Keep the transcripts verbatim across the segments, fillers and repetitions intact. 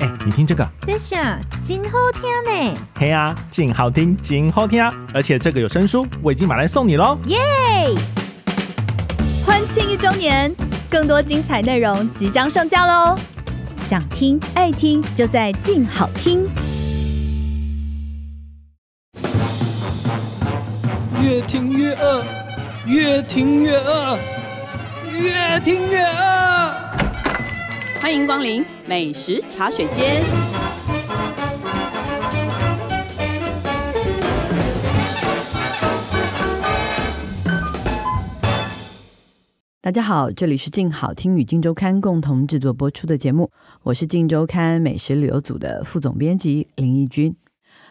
哎、欸，你听这个，这下真好听呢。嘿啊，真好听，真好听！而且这个有声书，我已经买来送你喽。耶！欢庆一周年，更多精彩内容即将上架喽！想听爱听就在静好听。越听越饿，越听越饿，越听越饿。欢迎光临美食茶水间。大家好，这里是静好听与静周刊共同制作播出的节目，我是静周刊美食旅游组的副总编辑林义君。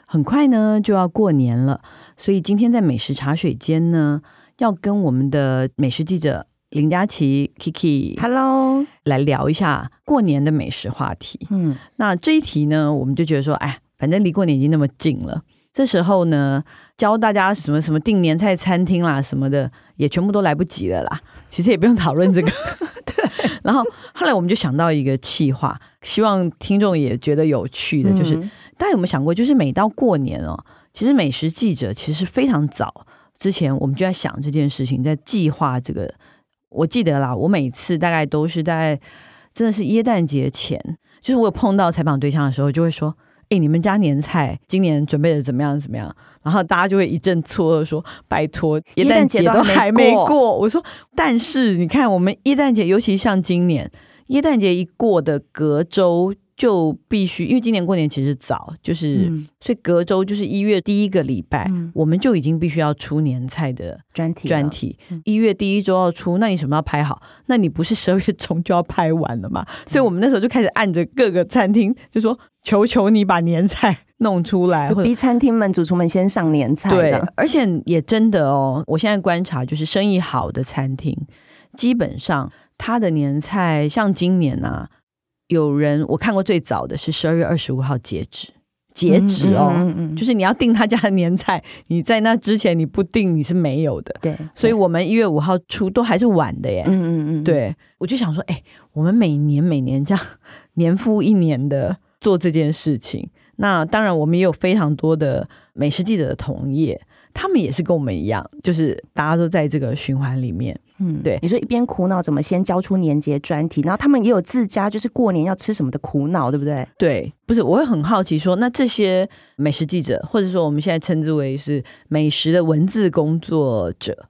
很快呢就要过年了，所以今天在美食茶水间呢，要跟我们的美食记者林佳琪 Kiki Hello 来聊一下过年的美食话题。嗯，那这一题呢，我们就觉得说，哎，反正离过年已经那么近了，这时候呢，教大家什么什么订年菜餐厅啦什么的，也全部都来不及了啦。其实也不用讨论这个。对。然后后来我们就想到一个企划，希望听众也觉得有趣的，就是、嗯、大家有没有想过，就是每到过年哦，其实美食记者其实非常早之前我们就在想这件事情，在计划这个。我记得啦，我每次大概都是大概真的是耶诞节前，就是我有碰到采访对象的时候，就会说：“哎、欸，你们家年菜今年准备的怎么样？怎么样？”然后大家就会一阵错愕说：“拜托，耶诞节都还没过。”我说：“但是你看，我们耶诞节，尤其像今年耶诞节一过的隔周就必须，因为今年过年其实早，就是、嗯、所以隔周就是一月第一个礼拜，嗯、我们就已经必须要出年菜的。”专题专题一月第一周要出，那你什么要拍好？那你不是十二月中就要拍完了吗？所以我们那时候就开始按着各个餐厅，就说求求你把年菜弄出来，逼餐厅们、主厨们先上年菜。对，而且也真的哦，我现在观察就是生意好的餐厅，基本上他的年菜，像今年啊，有人我看过最早的是十二月二十五号截止。截止哦、嗯嗯嗯嗯，就是你要订他家的年菜，你在那之前你不订你是没有的。对，所以我们一月五号出都还是晚的耶。嗯嗯嗯，对，我就想说，哎、欸，我们每年每年这样年复一年的做这件事情。那当然，我们也有非常多的美食记者的同业，他们也是跟我们一样，就是大家都在这个循环里面。嗯，对，你说一边苦恼怎么先交出年节专题，然后他们也有自家就是过年要吃什么的苦恼，对不对？对，不是，我会很好奇说，那这些美食记者，或者说我们现在称之为是美食的文字工作者，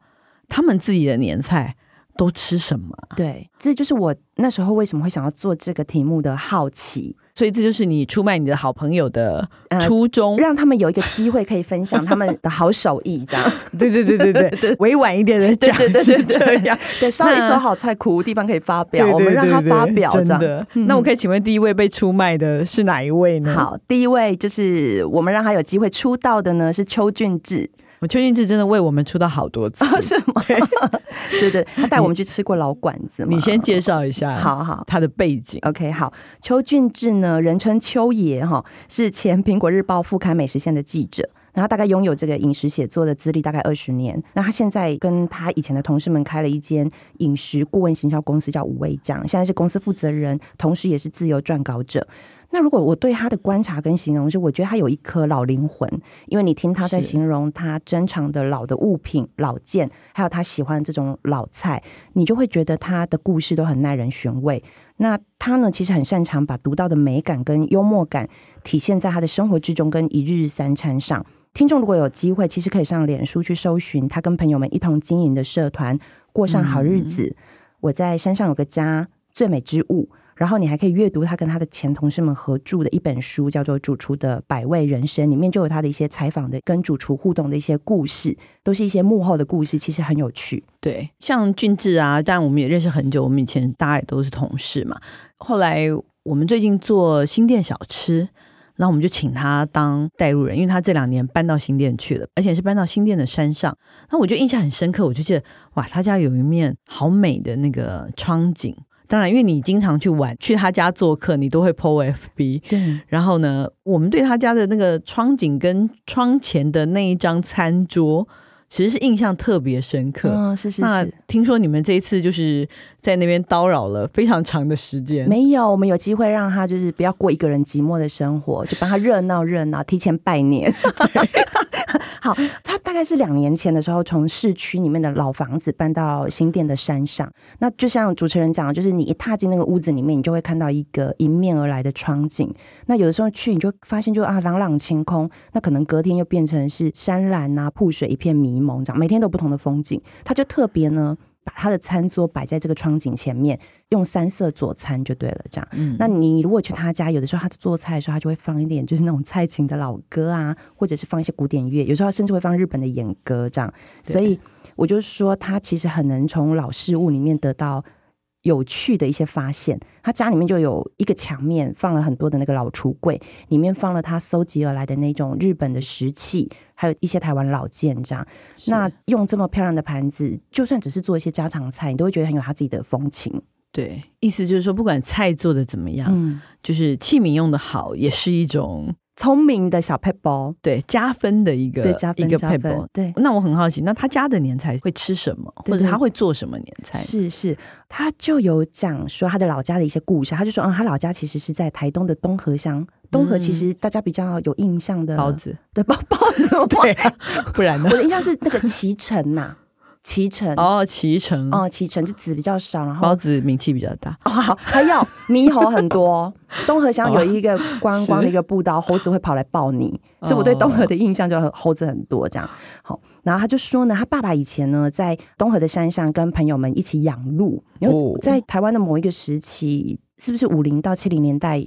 他们自己的年菜都吃什么？对，这就是我那时候为什么会想要做这个题目的好奇。所以这就是你出卖你的好朋友的初衷、呃、让他们有一个机会可以分享他们的好手艺这样。对对对对对，委婉一点的讲是这样。对，稍微手好菜苦地方可以发表，我们让他发表这样。嗯、那我可以请问第一位被出卖的是哪一位呢？好，第一位就是我们让他有机会出道的呢是邱俊智。我邱俊智真的为我们出道好多次、哦、是吗？ 对， 对对，他带我们去吃过老馆子嘛。你先介绍一下好好他的背景。好好 OK， 好，邱俊智呢人称邱爷、哦、是前苹果日报副刊美食线的记者，然后大概拥有这个饮食写作的资历大概二十年。那他现在跟他以前的同事们开了一间饮食顾问行销公司叫五味酱，现在是公司负责人，同时也是自由撰稿者。那如果我对他的观察跟形容是，我觉得他有一颗老灵魂，因为你听他在形容他珍藏的老的物品、老件，还有他喜欢这种老菜，你就会觉得他的故事都很耐人寻味。那他呢，其实很擅长把独到的美感跟幽默感体现在他的生活之中，跟一日三餐上。听众如果有机会，其实可以上脸书去搜寻他跟朋友们一同经营的社团过上好日子、嗯、我在山上有个家、最美之物，然后你还可以阅读他跟他的前同事们合著的一本书，叫做《主厨的百味人生》，里面就有他的一些采访的跟主厨互动的一些故事，都是一些幕后的故事，其实很有趣。对，像俊智啊，但我们也认识很久，我们以前大家也都是同事嘛。后来我们最近做新店小吃，然后我们就请他当带路人，因为他这两年搬到新店去了，而且是搬到新店的山上。那我就印象很深刻，我就记得哇，他家有一面好美的那个窗景。当然，因为你经常去玩，去他家做客，你都会 po F B。对。然后呢，我们对他家的那个窗景跟窗前的那一张餐桌，其实是印象特别深刻。嗯、哦，是是是。那听说你们这一次就是在那边叨扰了非常长的时间。没有，我们有机会让他就是不要过一个人寂寞的生活，就帮他热闹热闹，提前拜年。好，他大概是两年前的时候从市区里面的老房子搬到新店的山上。那就像主持人讲的，就是你一踏进那个屋子里面，你就会看到一个迎面而来的窗景。那有的时候去你就发现就啊朗朗晴空，那可能隔天又变成是山岚啊瀑水一片迷蒙，这样每天都有不同的风景。他就特别呢把他的餐桌摆在这个窗景前面，用三色佐餐就对了这样、嗯、那你如果去他家，有的时候他做菜的时候他就会放一点就是那种蔡琴的老歌啊，或者是放一些古典乐，有时候甚至会放日本的演歌这样。所以我就说他其实很能从老事物里面得到有趣的一些发现。他家里面就有一个墙面放了很多的那个老橱柜，里面放了他搜集而来的那种日本的石器，还有一些台湾老件这样。那用这么漂亮的盘子，就算只是做一些家常菜，你都会觉得很有他自己的风情。对，意思就是说不管菜做的怎么样、嗯、就是器皿用的好也是一种聪明的小撇步，对，加分的一个对加分一个撇步。对，那我很好奇，那他家的年菜会吃什么，对对，或者他会做什么年菜？是是，他就有讲说他的老家的一些故事。他就说、嗯、他老家其实是在台东的东河乡。东河其实大家比较有印象的包子，对，包包子，对、啊，不然呢？我的印象是那个脐橙呐。脐橙哦，脐橙哦，脐橙这籽比较少，然后包子名气比较大哦。好，还有猕猴很多，东河乡有一个观光的一个步道，猴子会跑来抱你，所以我对东河的印象就猴子很多这样。好，然后他就说呢，他爸爸以前呢在东河的山上跟朋友们一起养鹿，因为在台湾的某一个时期，是不是五零到七零年代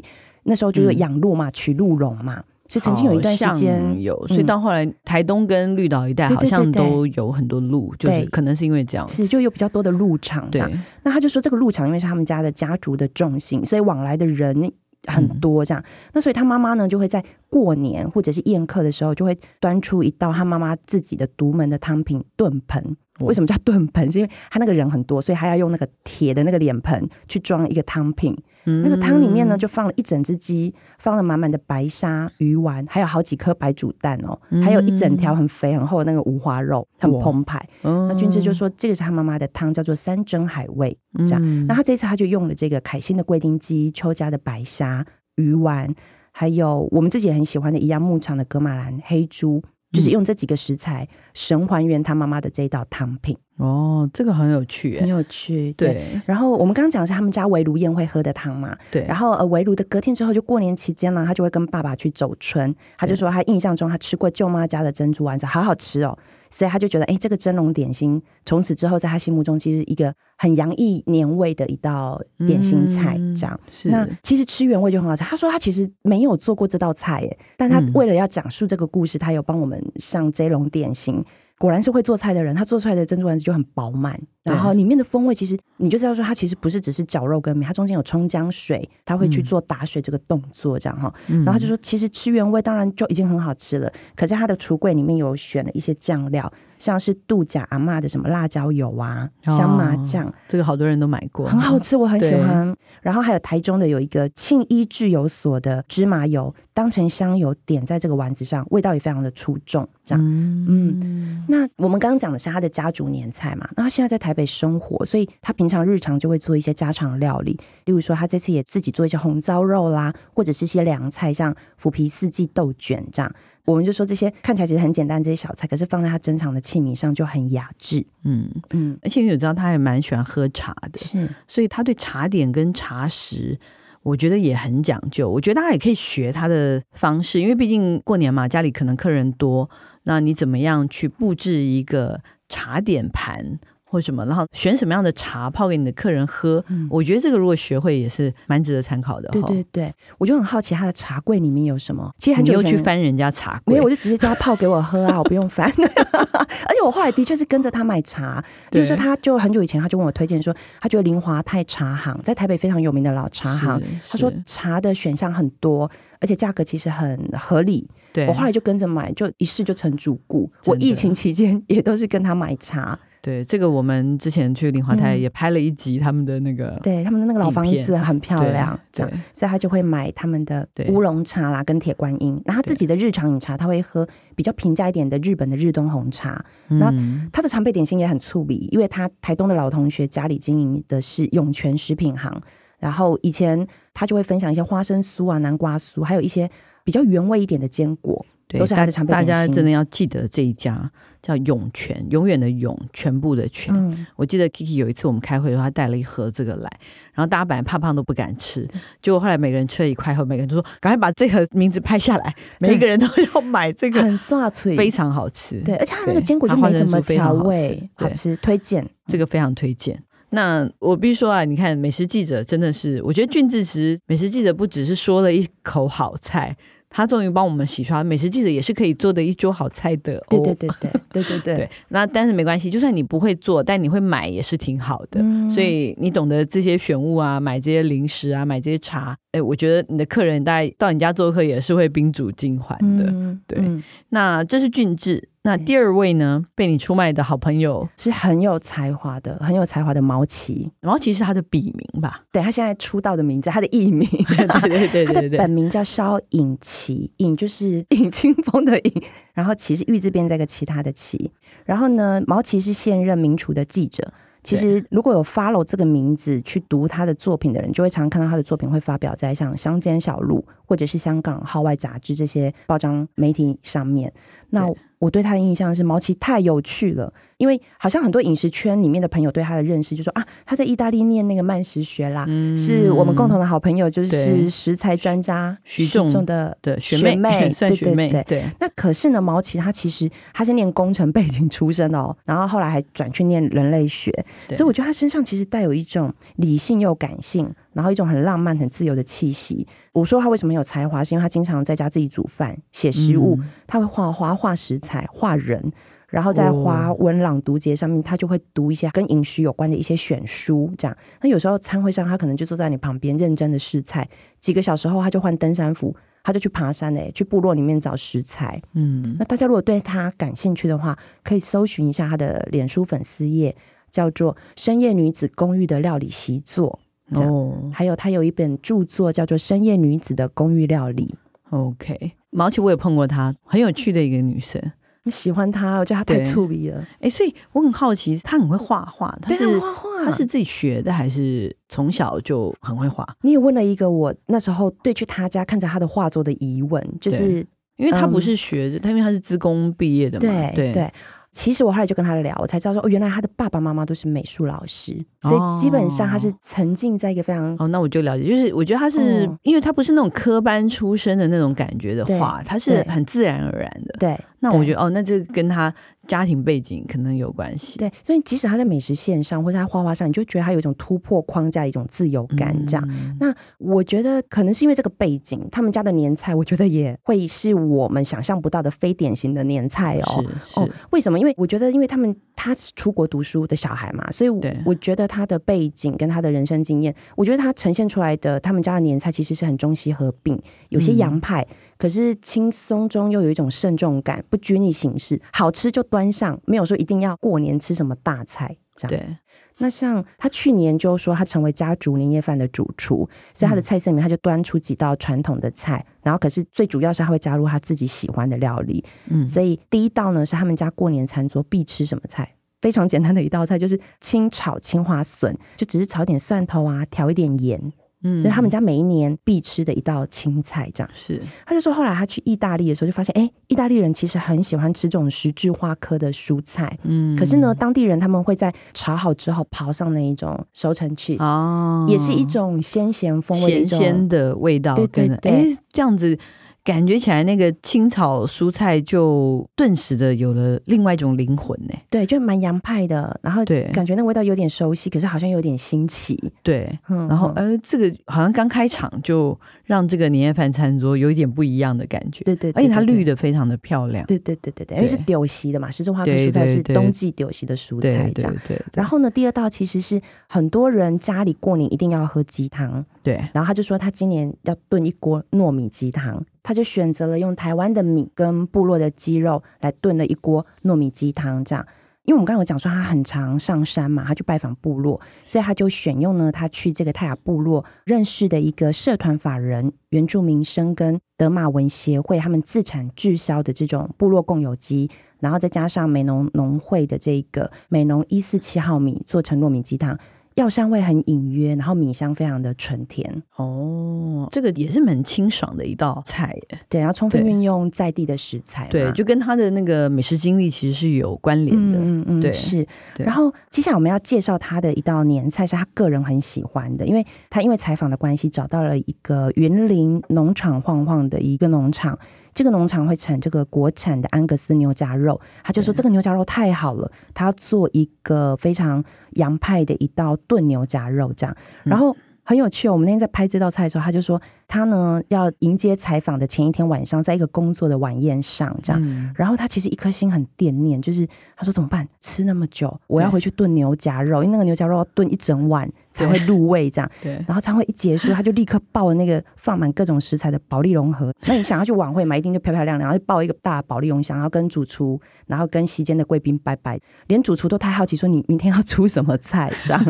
那时候就是养鹿嘛，嗯、取鹿茸嘛。所以曾经有一段时间有、嗯、所以到后来台东跟绿岛一带好像都有很多鹿，对对对对，就是可能是因为这样子，是就有比较多的鹿场这样。对，那他就说这个鹿场因为是他们家的家族的重心，所以往来的人很多这样、嗯、那所以他妈妈呢就会在过年或者是宴客的时候就会端出一道他妈妈自己的独门的汤品炖盆。为什么叫炖盆？是因为他那个人很多，所以他要用那个铁的那个脸盆去装一个汤品、嗯、那个汤里面呢就放了一整只鸡，放了满满的白沙鱼丸，还有好几颗白煮蛋哦，还有一整条很肥很厚的那个五花肉，很澎湃、嗯、那君之就说这个是他妈妈的汤，叫做三蒸海味这样、嗯、那他这次他就用了这个凯欣的桂丁鸡、邱家的白沙鱼丸，还有我们自己很喜欢的宜良牧场的噶玛兰黑猪，就是用这几个食材神还原他妈妈的这一道汤品。哦，这个很有趣，很有趣。 对, 对然后我们刚刚讲的是他们家围炉宴会喝的汤嘛，对。然后呃，围炉的隔天之后就过年期间了，他就会跟爸爸去走春。他就说他印象中他吃过舅妈家的珍珠丸子，好好吃哦，所以他就觉得哎，这个蒸笼点心从此之后在他心目中其实是一个很洋溢年味的一道点心菜这样、嗯、那其实吃原味就很好吃。他说他其实没有做过这道菜耶，但他为了要讲述这个故事、嗯、他有帮我们上这笼点心，果然是会做菜的人，他做出来的珍珠丸子就很饱满，然后里面的风味其实你就知道说它其实不是只是绞肉跟米，它中间有冲姜水，他会去做打水这个动作这样、嗯、然后他就说其实吃原味当然就已经很好吃了，可是他的橱柜里面有选了一些酱料，像是杜甲阿嬤的什么辣椒油啊、哦、香麻酱，这个好多人都买过，很好吃，我很喜欢。然后还有台中的有一个庆一制油所的芝麻油，当成香油点在这个丸子上，味道也非常的出众这样。 嗯, 嗯，那我们刚刚讲的是他的家族年菜嘛，那他现在在台北生活，所以他平常日常就会做一些家常料理，例如说他这次也自己做一些红糟肉啦，或者是些凉菜，像腐皮四季豆卷这样。我们就说这些看起来其实很简单，这些小菜可是放在他珍藏的器皿上就很雅致。嗯嗯，而且你知道他也蛮喜欢喝茶的，是，所以他对茶点跟茶食我觉得也很讲究。我觉得大家也可以学他的方式，因为毕竟过年嘛，家里可能客人多，那你怎么样去布置一个茶点盘或什么，然后选什么样的茶泡给你的客人喝、嗯、我觉得这个如果学会也是蛮值得参考的。对对对，我就很好奇他的茶柜里面有什么。其实很久以前你又去翻人家茶柜？没有，我就直接叫他泡给我喝啊，我不用翻。而且我后来的确是跟着他买茶，比如说他就很久以前他就跟我推荐说他觉得林华泰茶行在台北非常有名的老茶行，他说茶的选项很多，而且价格其实很合理。对，我后来就跟着买，就一试就成主顾，我疫情期间也都是跟他买茶。对，这个我们之前去林华泰也拍了一集他们的那个、嗯、对，他们的那个老房子很漂亮，这样，所以他就会买他们的乌龙茶啦跟铁观音，然后他自己的日常饮茶他会喝比较平价一点的日本的日东红茶，然后他的常备点心也很粗鄙，因为他台东的老同学家里经营的是涌泉食品行，然后以前他就会分享一些花生酥啊南瓜酥，还有一些比较原味一点的坚果，都是他的常备点心。大家真的要记得这一家叫涌泉，永远的涌，全部的泉、嗯、我记得 Kiki 有一次我们开会的时候，他带了一盒这个来，然后大家本来胖胖都不敢吃，结果后来每个人吃了一块后，每个人就说赶快把这盒名字拍下来，每一个人都要买这个，很爽脆，非常好吃。对，而且它那个坚果就没怎么调味，好吃，推荐、嗯、这个非常推荐。那我必须说啊，你看美食记者真的是，我觉得俊智其实美食记者不只是说了一口好菜，他终于帮我们洗刷美食记者也是可以做的一桌好菜的、哦、对对对对对对 对, 对。那但是没关系，就算你不会做，但你会买也是挺好的、嗯、所以你懂得这些选物啊，买这些零食啊，买这些茶，哎，我觉得你的客人大概到你家做客也是会宾主尽欢的、嗯、对、嗯、那这是俊智。那第二位呢，被你出卖的好朋友是很有才华的很有才华的毛奇。毛奇是他的笔名吧？对，他现在出道的名字，他的艺名对对对对对，他的本名叫萧颖奇，颖就是颖清风的颖，然后奇是玉字边再一个其他的奇。然后呢，毛奇是现任名厨的记者，其实如果有 follow 这个名字去读他的作品的人，就会常看到他的作品会发表在像乡间小路或者是香港号外杂志这些报章媒体上面。那我对他的印象是毛奇太有趣了，因为好像很多饮食圈里面的朋友对他的认识就说啊，他在意大利念那个慢食学啦、嗯、是我们共同的好朋友，就是食材专家徐仲的学 妹, 学妹算学妹。对对对对。那可是呢，毛奇他其实他是念工程背景出身的哦，然后后来还转去念人类学，所以我觉得他身上其实带有一种理性又感性，然后一种很浪漫很自由的气息。我说他为什么有才华，是因为他经常在家自己煮饭写食物、嗯、他会画画画食材画人，然后在华文朗读节上面他就会读一些跟饮食有关的一些选书这样。那有时候餐会上他可能就坐在你旁边认真的试菜，几个小时后他就换登山服，他就去爬山、欸、去部落里面找食材。嗯，那大家如果对他感兴趣的话，可以搜寻一下他的脸书粉丝页，叫做深夜女子公寓的料理习作。哦，还有他有一本著作叫做《深夜女子的公寓料理》。OK， 毛奇我也碰过她，很有趣的一个女生，我喜欢她，我觉得她太粗鄙了。哎、欸，所以我很好奇，她很会画画，她是画画，她是自己学的还是从小就很会画？你也问了一个我那时候对去她家看着她的画作的疑问，就是因为她不是学，她、嗯、因为她是资工毕业的嘛，对对。對，其实我后来就跟他聊，我才知道说、哦、原来他的爸爸妈妈都是美术老师，所以基本上他是沉浸在一个非常 哦, 哦，那我就了解，就是我觉得他是、嗯、因为他不是那种科班出身的那种感觉的话，他是很自然而然的。对，那我觉得哦，那这跟他家庭背景可能有关系。对，所以即使他在美食线上或者他画画上，你就觉得他有一种突破框架一种自由感这样、嗯、那我觉得可能是因为这个背景，他们家的年菜我觉得也会是我们想象不到的非典型的年菜哦。是是哦，为什么？因为我觉得因为他们他是出国读书的小孩嘛，所以我觉得他的背景跟他的人生经验，我觉得他呈现出来的他们家的年菜其实是很中西合并，有些洋派、嗯，可是轻松中又有一种慎重感，不拘泥形式，好吃就端上，没有说一定要过年吃什么大菜这样。对，那像他去年就说他成为家族年夜饭的主厨，所以他的菜色里面他就端出几道传统的菜、嗯、然后可是最主要是他会加入他自己喜欢的料理、嗯、所以第一道呢是他们家过年餐桌必吃什么菜，非常简单的一道菜，就是清炒青花笋，就只是炒点蒜头啊，调一点盐，嗯，就是他们家每一年必吃的一道青菜这样。是，他就说后来他去意大利的时候就发现，哎，意大利人其实很喜欢吃这种十字花科的蔬菜，嗯，可是呢当地人他们会在炒好之后刨上那一种熟成 cheese、哦、也是一种鲜咸风味的一种咸鲜的味道。对对对，哎，这样子感觉起来那个清炒蔬菜就顿时的有了另外一种灵魂、欸、对，就蛮洋派的，然后感觉那味道有点熟悉，可是好像有点新奇。对、嗯、然后呃，这个好像刚开场就让这个年夜饭餐桌有一点不一样的感觉。对对对对对，而且它绿的非常的漂亮。对对对对对，因为是丢席的嘛，十字花科蔬菜是冬季丢席的蔬菜这样。对对对对对对。然后呢第二道其实是很多人家里过年一定要喝鸡汤。对，然后他就说他今年要炖一锅糯米鸡汤，他就选择了用台湾的米跟部落的鸡肉来炖了一锅糯米鸡汤这样。因为我们刚刚有讲说他很常上山嘛，他去拜访部落，所以他就选用呢他去这个泰雅部落认识的一个社团法人原住民生跟德玛文协会他们自产自销的这种部落共有机，然后再加上美浓农会的这个美浓一四七号米做成糯米鸡汤，药香味很隐约，然后米香非常的纯甜。哦，这个也是蛮清爽的一道菜耶。对，然后充分运用在地的食材嘛。对，就跟他的那个美食经历其实是有关联的。嗯嗯，对，是。对，然后接下来我们要介绍他的一道年菜是他个人很喜欢的，因为他因为采访的关系找到了一个云林农场晃晃的一个农场，这个农场会产这个国产的安格斯牛夹肉，他就说这个牛夹肉太好了，他要做一个非常洋派的一道炖牛夹肉这样。然后很有趣哦，我们那天在拍这道菜的时候，他就说他呢要迎接采访的前一天晚上在一个工作的晚宴上这样、嗯、然后他其实一颗心很惦念，就是他说怎么办，吃那么久我要回去炖牛夹肉，因为那个牛夹肉要炖一整晚才会入味这样。对，然后餐会一结束他就立刻抱了那个放满各种食材的保丽龙盒，那你想要去晚会嘛，一定就漂漂亮亮，然后就抱一个大保丽龙箱，然后跟主厨然后跟席间的贵宾拜拜，连主厨都太好奇说你明天要出什么菜这样。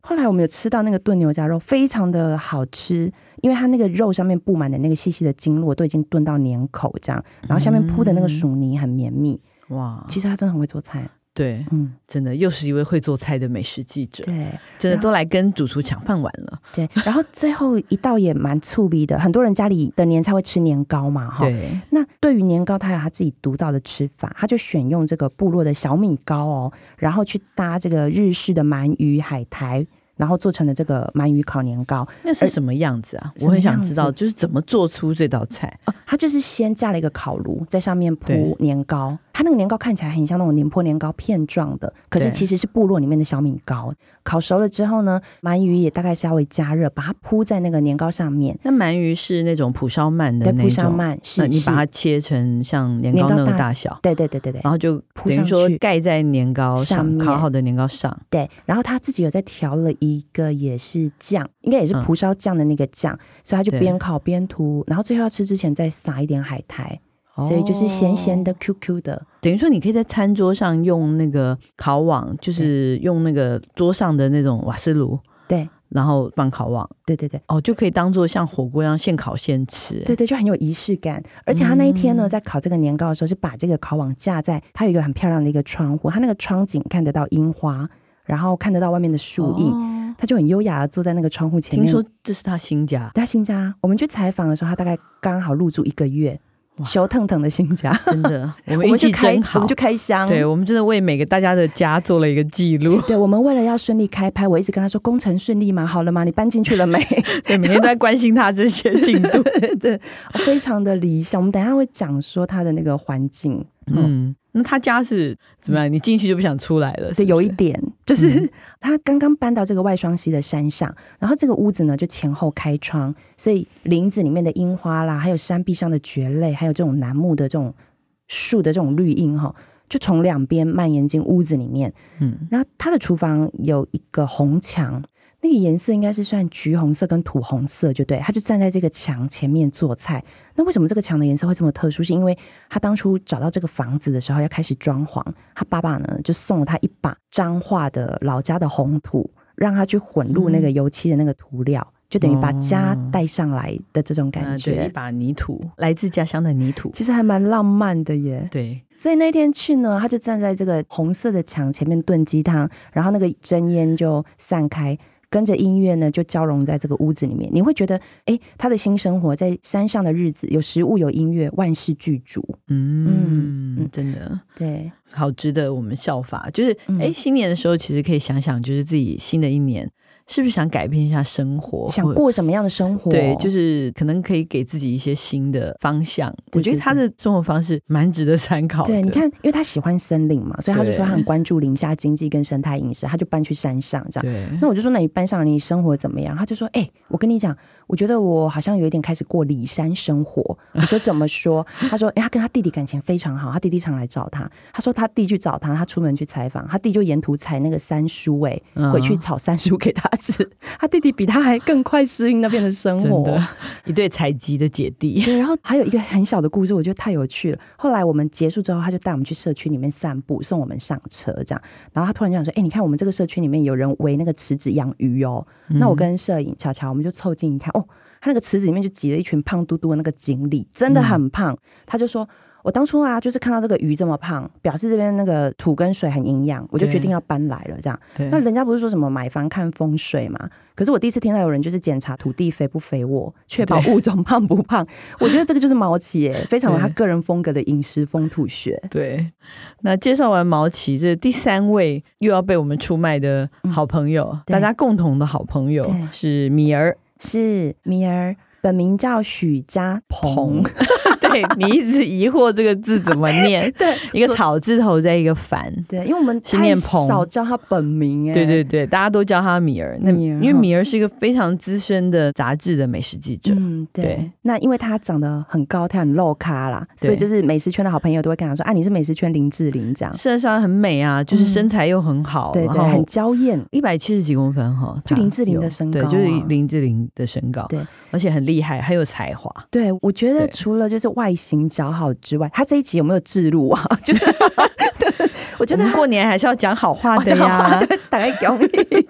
后来我们有吃到那个炖牛夹肉，非常的好吃，因为它那个肉上面布满的那个细细的经络都已经炖到黏口这样，然后下面铺的那个薯泥很绵密、嗯、哇，其实他真的很会做菜。对，嗯，真的又是一位会做菜的美食记者。对，真的都来跟主厨抢饭碗了。对，然后最后一道也蛮触鼻的，很多人家里的年菜会吃年糕嘛，对，那对于年糕他有他自己独到的吃法，他就选用这个部落的小米糕哦，然后去搭这个日式的鳗鱼海苔，然后做成了这个鳗鱼烤年糕。那是什么样子啊？我很想知道就是怎么做出这道菜、哦、它就是先架了一个烤炉，在上面铺年糕，它那个年糕看起来很像那种廉颇年糕片状的，可是其实是部落里面的小米糕。烤熟了之后呢，鳗鱼也大概稍微加热，把它铺在那个年糕上面。那鳗鱼是那种蒲烧鳗的那种？对，蒲烧鳗，是，你把它切成像年糕那个大小，对对对对对，然后就等于说盖在年糕上，上烤好的年糕上。对，然后他自己有在调了一一个也是酱，应该也是蒲烧酱的那个酱、嗯、所以他就边烤边涂，然后最后要吃之前再撒一点海苔、哦、所以就是咸咸的 Q Q 的。等于说你可以在餐桌上用那个烤网，就是用那个桌上的那种瓦斯炉，对，然后放烤网，对对对，哦，就可以当做像火锅一样现烤现吃。对对，就很有仪式感。而且他那一天呢、嗯、在烤这个年糕的时候，是把这个烤网架在，它有一个很漂亮的一个窗户，它那个窗景看得到樱花，然后看得到外面的树荫、哦、他就很优雅的坐在那个窗户前面。听说这是他新家？他新家，我们去采访的时候他大概刚好入住一个月，修腾腾的新家，真的我们运气真好。我们就开箱，对，我们真的为每个大家的家做了一个记录。对，我们为了要顺利开拍，我一直跟他说工程顺利吗？好了吗？你搬进去了没？对，每天都在关心他这些进度。对, 对，非常的理想。我们等一下会讲说他的那个环境。嗯，那他家是怎么样？你进去就不想出来了？是不是？对，有一点，就是他刚刚搬到这个外双溪的山上，然后这个屋子呢就前后开窗，所以林子里面的樱花啦，还有山壁上的蕨类，还有这种楠木的这种树的这种绿荫哈，就从两边蔓延进屋子里面。嗯，然后他的厨房有一个红墙，那个颜色应该是算橘红色跟土红色，就对，他就站在这个墙前面做菜。那为什么这个墙的颜色会这么特殊？是因为他当初找到这个房子的时候要开始装潢，他爸爸呢就送了他一把彰化的老家的红土，让他去混入那个油漆的那个涂料、嗯，就等于把家带上来的这种感觉、哦啊、对，一把泥土，来自家乡的泥土，其实还蛮浪漫的耶。对，所以那天去呢，他就站在这个红色的墙前面炖鸡汤，然后那个蒸烟就散开，跟着音乐呢就交融在这个屋子里面。你会觉得哎，他的新生活在山上的日子，有食物有音乐，万事俱足。 嗯, 嗯真的对，好值得我们效法。就是哎，新年的时候其实可以想想，就是自己新的一年是不是想改变一下生活，想过什么样的生活。对，就是可能可以给自己一些新的方向。对对对，我觉得他的生活方式蛮值得参考的。对，你看，因为他喜欢森林嘛，所以他就说他很关注林下经济跟生态饮食，他就搬去山上这样。那我就说那你搬上你生活怎么样？他就说哎、欸，我跟你讲，我觉得我好像有一点开始过里山生活。我说怎么说？他说、欸、他跟他弟弟感情非常好，他弟弟常来找他。他说他弟去找他，他出门去采访，他弟就沿途采那个山蔬，哎、欸，回去炒山蔬给他子，他弟弟比他还更快适应那边的生活，真的一对采集的姐弟。对，然后还有一个很小的故事我觉得太有趣了，后来我们结束之后他就带我们去社区里面散步，送我们上车这样，然后他突然就想说哎、欸，你看我们这个社区里面有人围那个池子养鱼哦、嗯、那我跟摄影乔乔我们就凑近一看，哦，他那个池子里面就挤了一群胖嘟嘟的那个锦鲤，真的很胖、嗯、他就说我当初啊就是看到这个鱼这么胖，表示这边那个土跟水很营养，我就决定要搬来了这样。那人家不是说什么买房看风水嘛？可是我第一次听到有人就是检查土地肥不肥沃，确保物种胖不胖，我觉得这个就是毛奇耶，非常有他个人风格的饮食风土学。对，那介绍完毛奇，这第三位又要被我们出卖的好朋友、嗯、大家共同的好朋友是米儿，是米儿本名叫许家鹏。对，你一直疑惑这个字怎么念。对，一个草字头在一个凡。对，因为我们太少叫他本名、欸、对对对，大家都叫他米儿，那米儿因为米儿是一个非常资深的杂志的美食记者、嗯、对, 对，那因为他长得很高，他很肉咖啦，所以就是美食圈的好朋友都会跟他说啊，你是美食圈林志玲这样，身上很美啊，就是身材又很好、嗯、对对，很娇艳，一百七十几公分，就林志玲的身高、啊、对，就是林志玲的身高，对，而且很厉害，很有才华。对，我觉得除了就是外形姣好之外，他这一集有没有置入啊？就是我觉得我过年还是要讲好话的呀，大概讲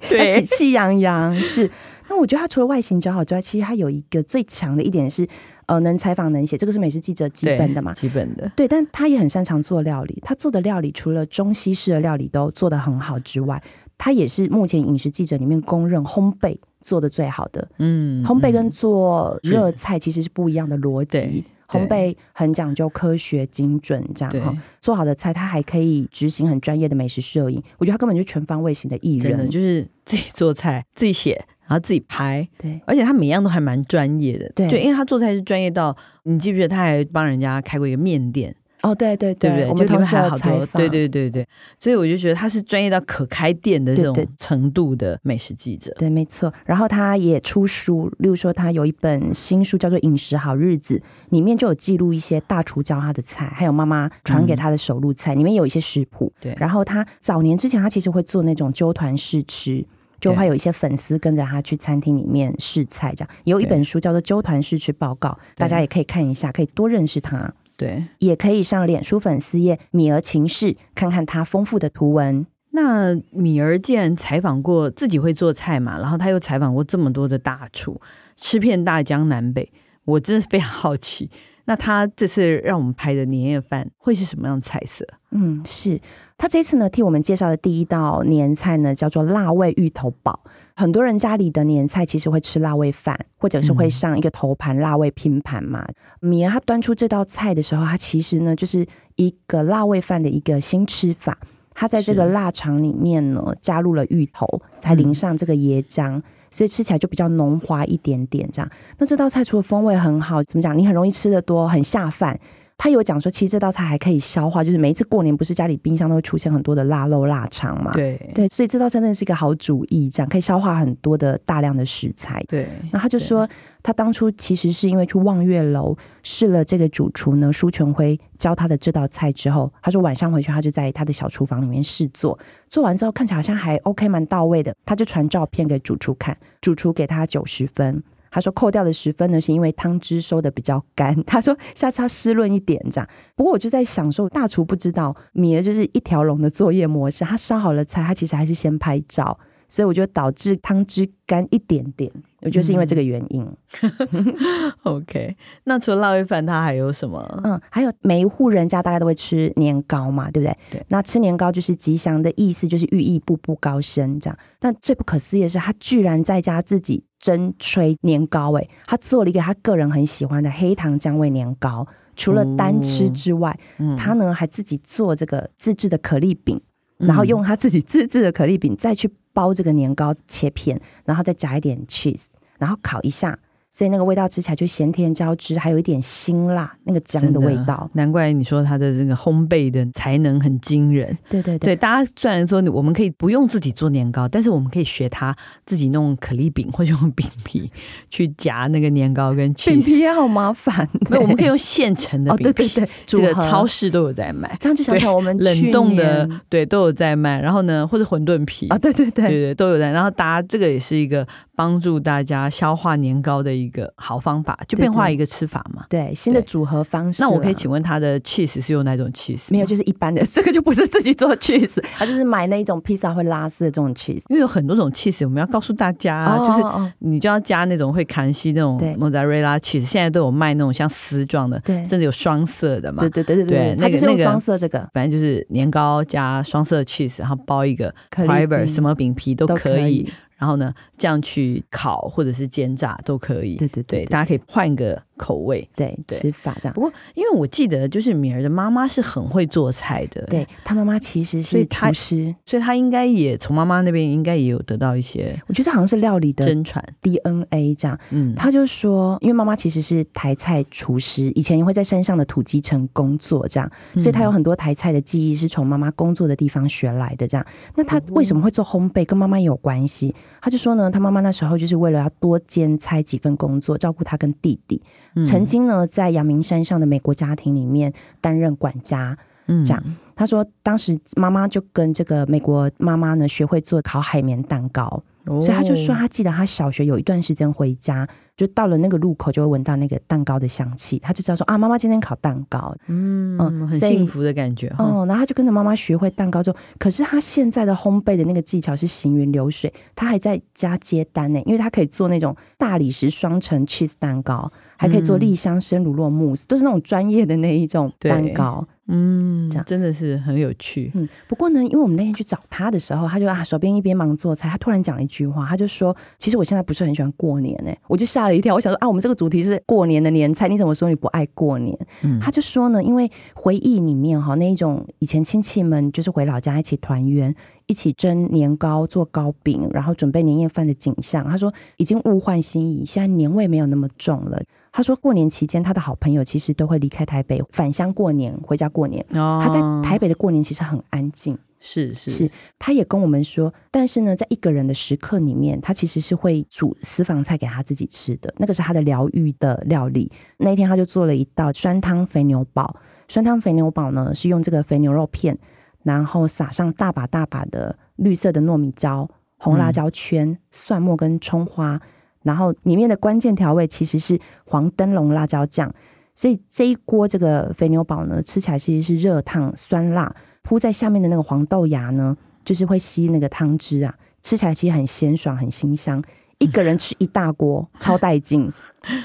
喜气洋洋。是，那我觉得他除了外形姣好之外，其实他有一个最强的一点是，呃，能采访能写，这个是美食记者基本的嘛，基本的。对，但他也很擅长做料理，他做的料理除了中西式的料理都做得很好之外，他也是目前饮食记者里面公认烘焙做的最好的。嗯，烘焙跟做热菜其实是不一样的逻辑。烘焙很讲究科学精准这样，做好的菜他还可以执行很专业的美食摄影，我觉得他根本就是全方位型的艺人，真的就是自己做菜自己写然后自己拍。对，而且他每样都还蛮专业的。对，就因为他做菜是专业到你记不记得他还帮人家开过一个面店。哦，对对 对, 对, 对，我们同事有采访。对对对对，所以我就觉得他是专业到可开店的这种程度的美食记者。 对, 对, 对，没错。然后他也出书，例如说他有一本新书叫做《饮食好日子》，里面就有记录一些大厨教他的菜，还有妈妈传给他的手路菜、嗯、里面有一些食谱。对，然后他早年之前他其实会做那种纠团试吃，就会有一些粉丝跟着他去餐厅里面试菜这样，也有一本书叫做《纠团试吃报告》，大家也可以看一下，可以多认识他。对，也可以上脸书粉丝页米儿情事看看他丰富的图文。那米儿既然采访过自己会做菜嘛，然后他又采访过这么多的大厨，吃遍大江南北，我真的非常好奇，那他这次让我们拍的年夜饭会是什么样的菜色？嗯，是他这次呢替我们介绍的第一道年菜呢叫做辣味芋头煲。很多人家里的年菜其实会吃辣味饭，或者是会上一个头盘辣味拼盘嘛、嗯、米儿他端出这道菜的时候，他其实呢就是一个辣味饭的一个新吃法，他在这个腊肠里面呢加入了芋头，才淋上这个椰浆、嗯，所以吃起来就比较浓滑一点点这样。那这道菜除了风味很好，怎么讲，你很容易吃得多，很下饭，他有讲说其实这道菜还可以消化，就是每一次过年不是家里冰箱都会出现很多的腊肉腊肠嘛， 对, 对，所以这道菜真的是一个好主意，这样可以消化很多的大量的食材。对，那他就说他当初其实是因为去望月楼试了这个主厨呢舒全辉教他的这道菜之后，他说晚上回去他就在他的小厨房里面试做，做完之后看起来好像还 OK 蛮到位的，他就传照片给主厨看，主厨给他九十分，他说扣掉的十分呢是因为汤汁收的比较干，他说下次要湿润一点这样。不过我就在想说大厨不知道米儿就是一条龙的作业模式，他烧好了菜他其实还是先拍照，所以我觉得导致汤汁干一点点，我觉得是因为这个原因、嗯、OK。 那除了辣味饭他还有什么？嗯，还有每一户人家大概都会吃年糕嘛，对不 对, 对，那吃年糕就是吉祥的意思，就是寓意步步高升这样。但最不可思议的是他居然在家自己蒸吹年糕，欸，他做了一个他个人很喜欢的黑糖酱味年糕，除了单吃之外、嗯、他呢还自己做这个自制的可丽饼、嗯、然后用他自己自制的可丽饼再去包这个年糕切片，然后再加一点 cheese， 然后烤一下，所以那个味道吃起来就咸甜交织，还有一点辛辣那个姜的味道。难怪你说它的这个烘焙的才能很惊人。对对 对, 对，大家虽然说我们可以不用自己做年糕，但是我们可以学它自己弄可丽饼，或者用饼皮去夹那个年糕跟 cheese。 饼皮也好麻烦，我们可以用现成的饼皮、哦、对对对，这个超市都有在卖。这样就想起来我们去年冷冻的，对，都有在卖。然后呢，或者馄饨皮啊、哦，对对 对, 对, 对都有在。然后大家这个也是一个帮助大家消化年糕的一个好方法，就变化一个吃法嘛。 对, 对, 对，新的组合方式。那我可以请问它的 cheese 是用哪种 cheese？ 没有，就是一般的，这个就不是自己做 cheese， 它就是买那一种披萨会拉丝的这种 cheese。 因为有很多种 cheese， 我们要告诉大家、啊哦、就是你就要加那种会砍西那种 mozzarella cheese， 现在都有卖那种像丝状的，甚至有双色的嘛。对对对 对, 对, 对、那个、它就是用双色这个、那个、反正就是年糕加双色 cheese， 然后包一个 fiber 什么饼皮都可以，然后呢，这样去烤或者是煎炸都可以。对对 对, 对, 对，大家可以换个口味，对，对吃法这样。不过，因为我记得就是敏儿的妈妈是很会做菜的，对，她妈妈其实是厨师，所以她应该也从妈妈那边应该也有得到一些，我觉得好像是料理的真传 D N A 这样。嗯，她就说，因为妈妈其实是台菜厨师，以前也会在山上的土鸡城工作这样，所以她有很多台菜的技艺是从妈妈工作的地方学来的这样。那她为什么会做烘焙，跟妈妈也有关系。他就说呢，他妈妈那时候就是为了要多兼差几份工作，照顾他跟弟弟，曾经呢在阳明山上的美国家庭里面担任管家这样。他说当时妈妈就跟这个美国妈妈呢学会做烤海绵蛋糕，所以他就说他记得他小学有一段时间回家，就到了那个路口就会闻到那个蛋糕的香气，他就知道说啊，妈妈今天烤蛋糕。 嗯, 嗯很幸福的感觉。嗯，然后他就跟着妈妈学会蛋糕之后，可是他现在的烘焙的那个技巧是行云流水，他还在家接单呢，因为他可以做那种大理石双层 cheese 蛋糕，还可以做栗香生乳酪慕斯，都是那种专业的那一种蛋糕。嗯，真的是很有趣。嗯，不过呢，因为我们那天去找他的时候，他就啊手边一边忙做菜，他突然讲了一句话，他就说：“其实我现在不是很喜欢过年欸。”我就吓了一跳，我想说啊，我们这个主题是过年的年菜，你怎么说你不爱过年？嗯，他就说呢，因为回忆里面哈，那一种以前亲戚们就是回老家一起团圆，一起蒸年糕、做糕饼，然后准备年夜饭的景象，他说已经物换星移，现在年味没有那么重了。他说过年期间他的好朋友其实都会离开台北返乡过年，回家过年。哦，他在台北的过年其实很安静。是是是，他也跟我们说，但是呢在一个人的时刻里面，他其实是会煮私房菜给他自己吃的，那个是他的疗愈的料理。那一天他就做了一道酸汤肥牛堡，酸汤肥牛堡呢是用这个肥牛肉片，然后撒上大把大把的绿色的糯米椒、红辣椒圈、嗯、蒜末跟葱花，然后里面的关键调味其实是黄灯笼辣椒酱，所以这一锅这个肥牛堡呢吃起来其实是热烫酸辣，铺在下面的那个黄豆芽呢就是会吸那个汤汁啊，吃起来其实很鲜爽很馨香，一个人吃一大锅超带劲。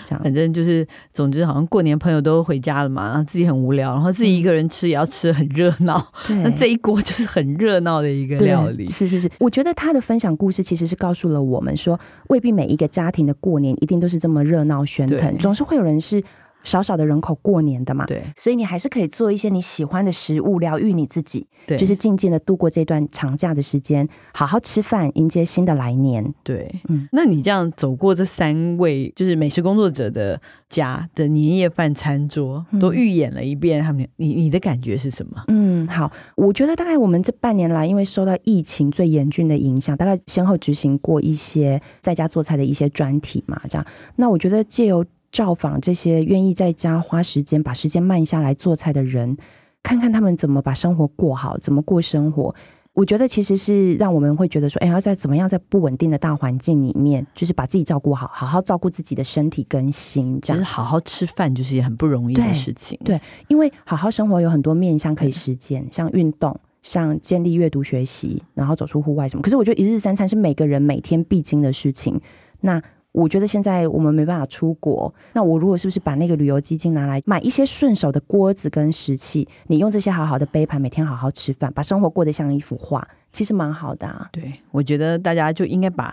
这样，反正就是总之好像过年朋友都回家了嘛，然后自己很无聊，然后自己一个人吃也要吃很热闹。那这一锅就是很热闹的一个料理。是是是，我觉得他的分享故事其实是告诉了我们说，未必每一个家庭的过年一定都是这么热闹喧腾，总是会有人是少少的人口过年的嘛。对，所以你还是可以做一些你喜欢的食物疗愈你自己，对，就是静静的度过这段长假的时间，好好吃饭，迎接新的来年。对，嗯，那你这样走过这三位就是美食工作者的家的年夜饭餐桌，嗯，都预演了一遍，他们你你的感觉是什么？嗯，好，我觉得大概我们这半年来，因为受到疫情最严峻的影响，大概先后执行过一些在家做菜的一些专题嘛，这样。那我觉得借由造访这些愿意在家花时间把时间慢下来做菜的人，看看他们怎么把生活过好，怎么过生活，我觉得其实是让我们会觉得说，哎，要在怎么样在不稳定的大环境里面，就是把自己照顾好，好好照顾自己的身体跟心，这样。就是好好吃饭就是也很不容易的事情。 对, 对，因为好好生活有很多面向可以实践，像运动，像建立阅读学习，然后走出户外什么。可是我觉得一日三餐是每个人每天必经的事情，那我觉得现在我们没办法出国，那我如果是不是把那个旅游基金拿来买一些顺手的锅子跟食器，你用这些好好的杯盘，每天好好吃饭，把生活过得像一幅画，其实蛮好的啊。对，我觉得大家就应该把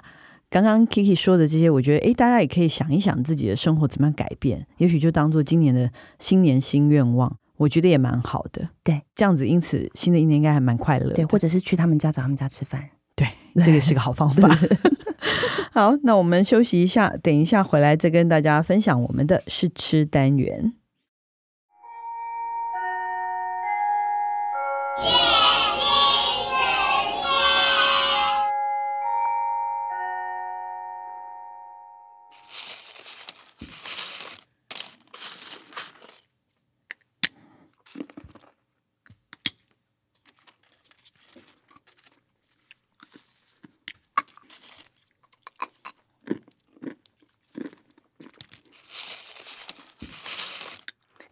刚刚 Kiki 说的这些，我觉得诶，大家也可以想一想自己的生活怎么样改变，也许就当做今年的新年新愿望，我觉得也蛮好的。对，这样子，因此新的一年应该还蛮快乐的。对，或者是去他们家找他们家吃饭，对，这个是个好方法。好，那我们休息一下，等一下回来再跟大家分享我们的试吃单元。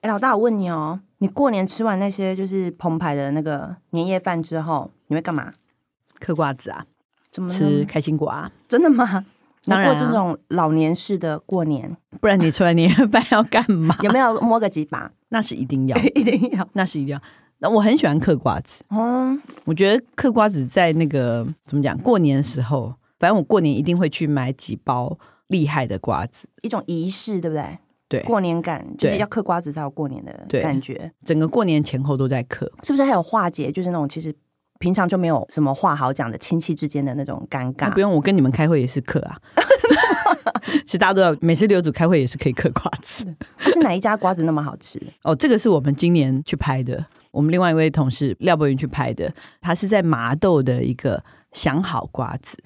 老大，我问你哦，你过年吃完那些就是澎湃的那个年夜饭之后，你会干嘛？嗑瓜子啊，怎么吃开心果啊？真的吗？当然、啊、过这种老年式的过年，不然你吃完年夜饭要干嘛？有没有摸个几把？那是一定要，一定要，那是一定要。那我很喜欢嗑瓜子，嗯，我觉得嗑瓜子在那个怎么讲？过年的时候，反正我过年一定会去买几包厉害的瓜子，一种仪式，对不对？对，过年感就是要嗑瓜子才有过年的感觉，整个过年前后都在嗑，是不是？还有化解就是那种其实平常就没有什么话好讲的亲戚之间的那种尴尬。不用，我跟你们开会也是嗑啊。其实大家都知道，每次刘组开会也是可以嗑瓜子。是哪一家瓜子那么好吃？哦，这个是我们今年去拍的，我们另外一位同事廖博云去拍的，他是在麻豆的一个想好瓜子。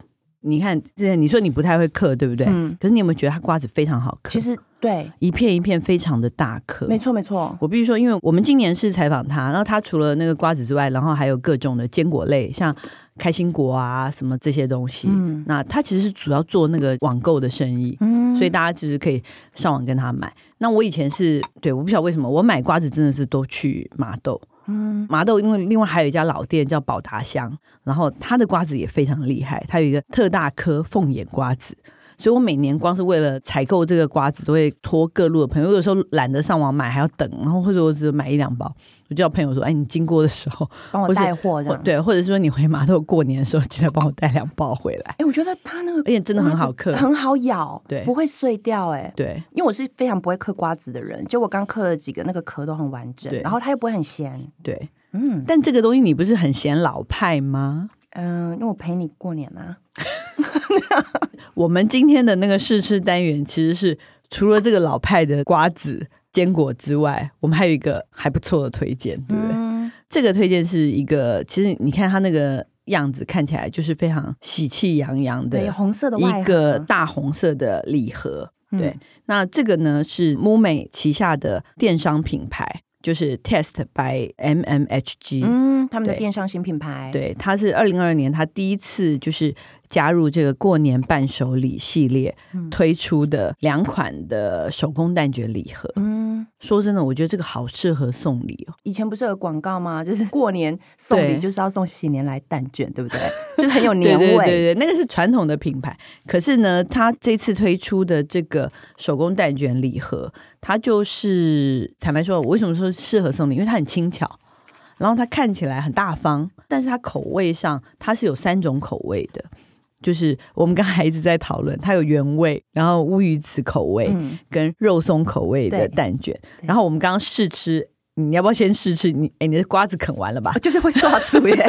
你看之前你说你不太会嗑，对不对？嗯。可是你有没有觉得它瓜子非常好嗑？其实对，一片一片非常的大颗，没错没错。我必须说，因为我们今年是采访他，然后他除了那个瓜子之外，然后还有各种的坚果类，像开心果啊什么这些东西。嗯，那他其实是主要做那个网购的生意，嗯，所以大家其实可以上网跟他买。那我以前是对，我不晓得为什么我买瓜子真的是都去麻豆。嗯，麻豆因为另外还有一家老店叫宝达香，然后他的瓜子也非常厉害，他有一个特大颗凤眼瓜子。所以我每年光是为了采购这个瓜子都会托各路的朋友，我有时候懒得上网买还要等，然后或者我只买一两包，我叫朋友说哎，你经过的时候帮我带货这样，对，或者是说你回麻豆过年的时候记得帮我带两包回来。哎，我觉得它那个瓜子而且真的很好嗑，很好咬，对，不会碎掉。哎、欸，对，因为我是非常不会嗑瓜子的人，就我刚嗑了几个，那个壳都很完整，然后它又不会很咸。对，嗯，但这个东西你不是很嫌老派吗？嗯、呃，因为我陪你过年啊。我们今天的那个试吃单元其实是除了这个老派的瓜子坚果之外，我们还有一个还不错的推荐，对不对？嗯、这个推荐是一个，其实你看它那个样子看起来就是非常喜气洋洋的，对，红色的外盒，一个大红色的礼盒。对，嗯、那这个呢是 MUME 旗下的电商品牌，就是 Test by M M H G，嗯，他们的电商新品牌。对，它是二零二二年它第一次就是加入这个过年伴手礼系列推出的两款的手工蛋卷礼盒。嗯，说真的，我觉得这个好适合送礼哦。以前不是有广告吗？就是过年送礼就是要送喜年来蛋卷，对不对？就是很有年味。对对对对，那个是传统的品牌。可是呢，它这次推出的这个手工蛋卷礼盒，它就是坦白说，我为什么说适合送礼？因为它很轻巧，然后它看起来很大方，但是它口味上它是有三种口味的，就是我们刚才一直在讨论，它有原味，然后乌鱼子口味、嗯、跟肉松口味的蛋卷。然后我们刚刚试吃，你要不要先试吃？你哎，你的瓜子啃完了吧？就是会刷出耶。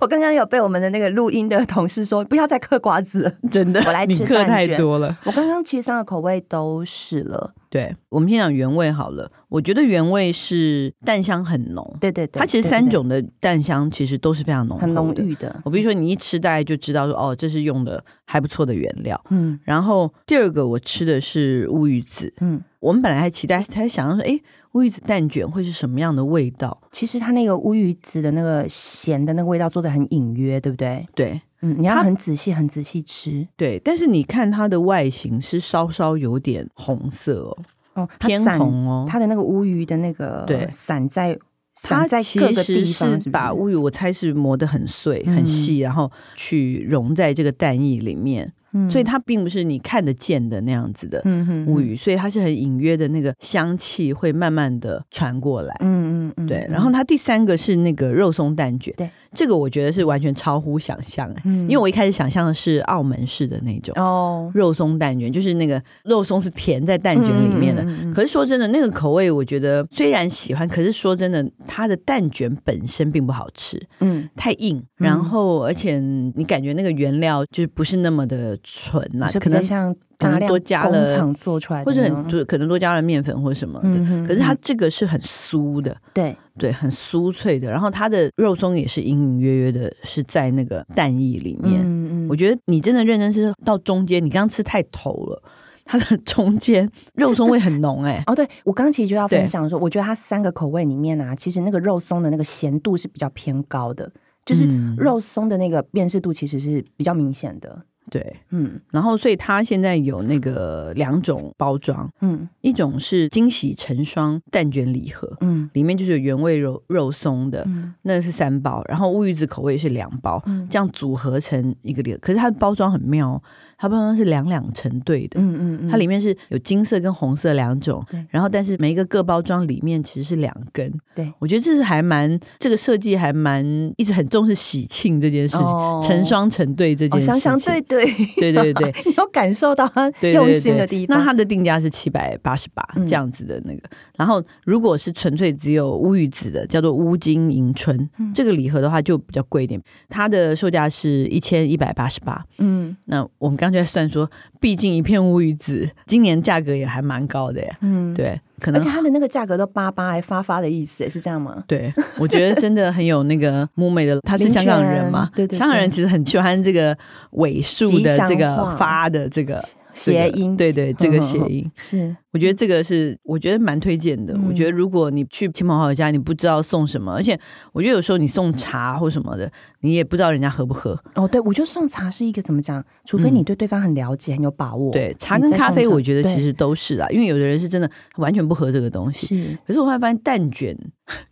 我刚刚有被我们的那个录音的同事说不要再嗑瓜子了，真的，我来吃蛋卷，你嗑太多了。我刚刚其实三个口味都试了。对，我们先讲原味好了。我觉得原味是蛋香很浓，对对对，它其实三种的蛋香其实都是非常浓厚的，很浓郁的。我比如说你一吃大概就知道说哦，这是用的还不错的原料。嗯，然后第二个我吃的是乌鱼子。嗯，我们本来还期待才想说哎，乌鱼子蛋卷会是什么样的味道？其实它那个乌鱼子的那个咸的那个味道做得很隐约，对不对？对。嗯，你要很仔细很仔细吃。对，但是你看它的外形是稍稍有点红色哦，哦偏红哦，它的那个乌鱼的那个散在散在各个地方，是是把乌鱼我猜是磨得很碎、嗯、很细，然后去融在这个蛋液里面。嗯、所以它并不是你看得见的那样子的乌鱼、嗯、所以它是很隐约的那个香气会慢慢的传过来。嗯嗯嗯，对。然后它第三个是那个肉松蛋卷，对，这个我觉得是完全超乎想象、欸嗯、因为我一开始想象的是澳门式的那种肉松蛋卷、哦、就是那个肉松是填在蛋卷里面的、嗯、可是说真的那个口味我觉得虽然喜欢，可是说真的它的蛋卷本身并不好吃，嗯，太硬，然后而且你感觉那个原料就是不是那么的纯啦，可能像大量工厂做出来的，或者很可能多加了面粉或什么的、嗯、可是它这个是很酥的，对对，很酥脆的，然后它的肉松也是隐隐约约的是在那个蛋液里面、嗯嗯、我觉得你真的认真是到中间，你刚刚吃太头了，它的中间肉松味很浓哎、欸。哦对，我刚其实就要分享说，我觉得它三个口味里面啊，其实那个肉松的那个咸度是比较偏高的，就是肉松的那个辨识度其实是比较明显的。对，嗯，然后所以它现在有那个两种包装，嗯，一种是惊喜成双蛋卷礼盒，嗯，里面就是有原味肉肉松的、嗯、那是三包，然后乌鱼子口味是两包、嗯、这样组合成一个礼盒。可是它的包装很妙，它包装是两两成对的，嗯嗯嗯，它里面是有金色跟红色两种，然后但是每一个各包装里面其实是两根。对，我觉得这是还蛮，这个设计还蛮一直很重视喜庆这件事情、哦、成双成对这件事情、哦、想想对对对对对对，你有感受到他用心的地方。对对对对，那他的定价是七百八十八这样子的那个、嗯、然后如果是纯粹只有乌鱼子的叫做乌金迎春、嗯、这个礼盒的话就比较贵一点，它的售价是一千一百八十八。嗯，那我们刚才算说毕竟一片乌鱼子今年价格也还蛮高的耶。嗯，对，可能而且它的那个价格都巴巴还发发的意思，是这样吗？对，我觉得真的很有那个木美的，他是香港人嘛，对对对，香港人其实很喜欢这个尾数的这个发的这个谐音、这个、对对，这个谐音是我觉得这个是我觉得蛮推荐的、嗯、我觉得如果你去亲朋好友家你不知道送什么，而且我觉得有时候你送茶或什么的你也不知道人家喝不喝。哦对，我觉得送茶是一个怎么讲，除非你对对方很了解、嗯、很有把握。对，茶跟咖啡我觉得其实都是啊，因为有的人是真的完全不喝这个东西，是可是我后来发现蛋卷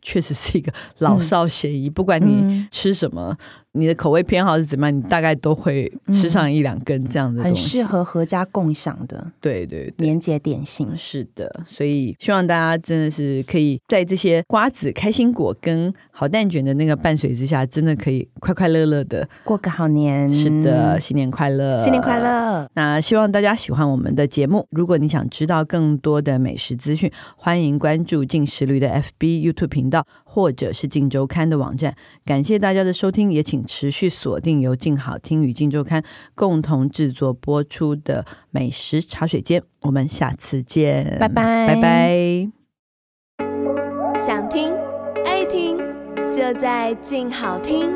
确实是一个老少咸宜、嗯、不管你吃什么、嗯、你的口味偏好是怎么样，你大概都会吃上一两根这样的东西、嗯、很适合合家共享的。对对对，年节点心是的，所以希望大家真的是可以在这些瓜子开心果跟好蛋卷的那个伴随之下，真的可以快快乐乐的过个好年。是的，新年快乐，新年快乐。那希望大家喜欢我们的节目，如果你想知道更多的美食资讯，欢迎关注进食驴的 F B、 YouTube 频道或者是镜周刊的网站。感谢大家的收听，也请持续锁定由镜好听与镜周刊共同制作播出的美食茶水间，我们下次见，拜拜拜拜。想听爱听就在镜好听。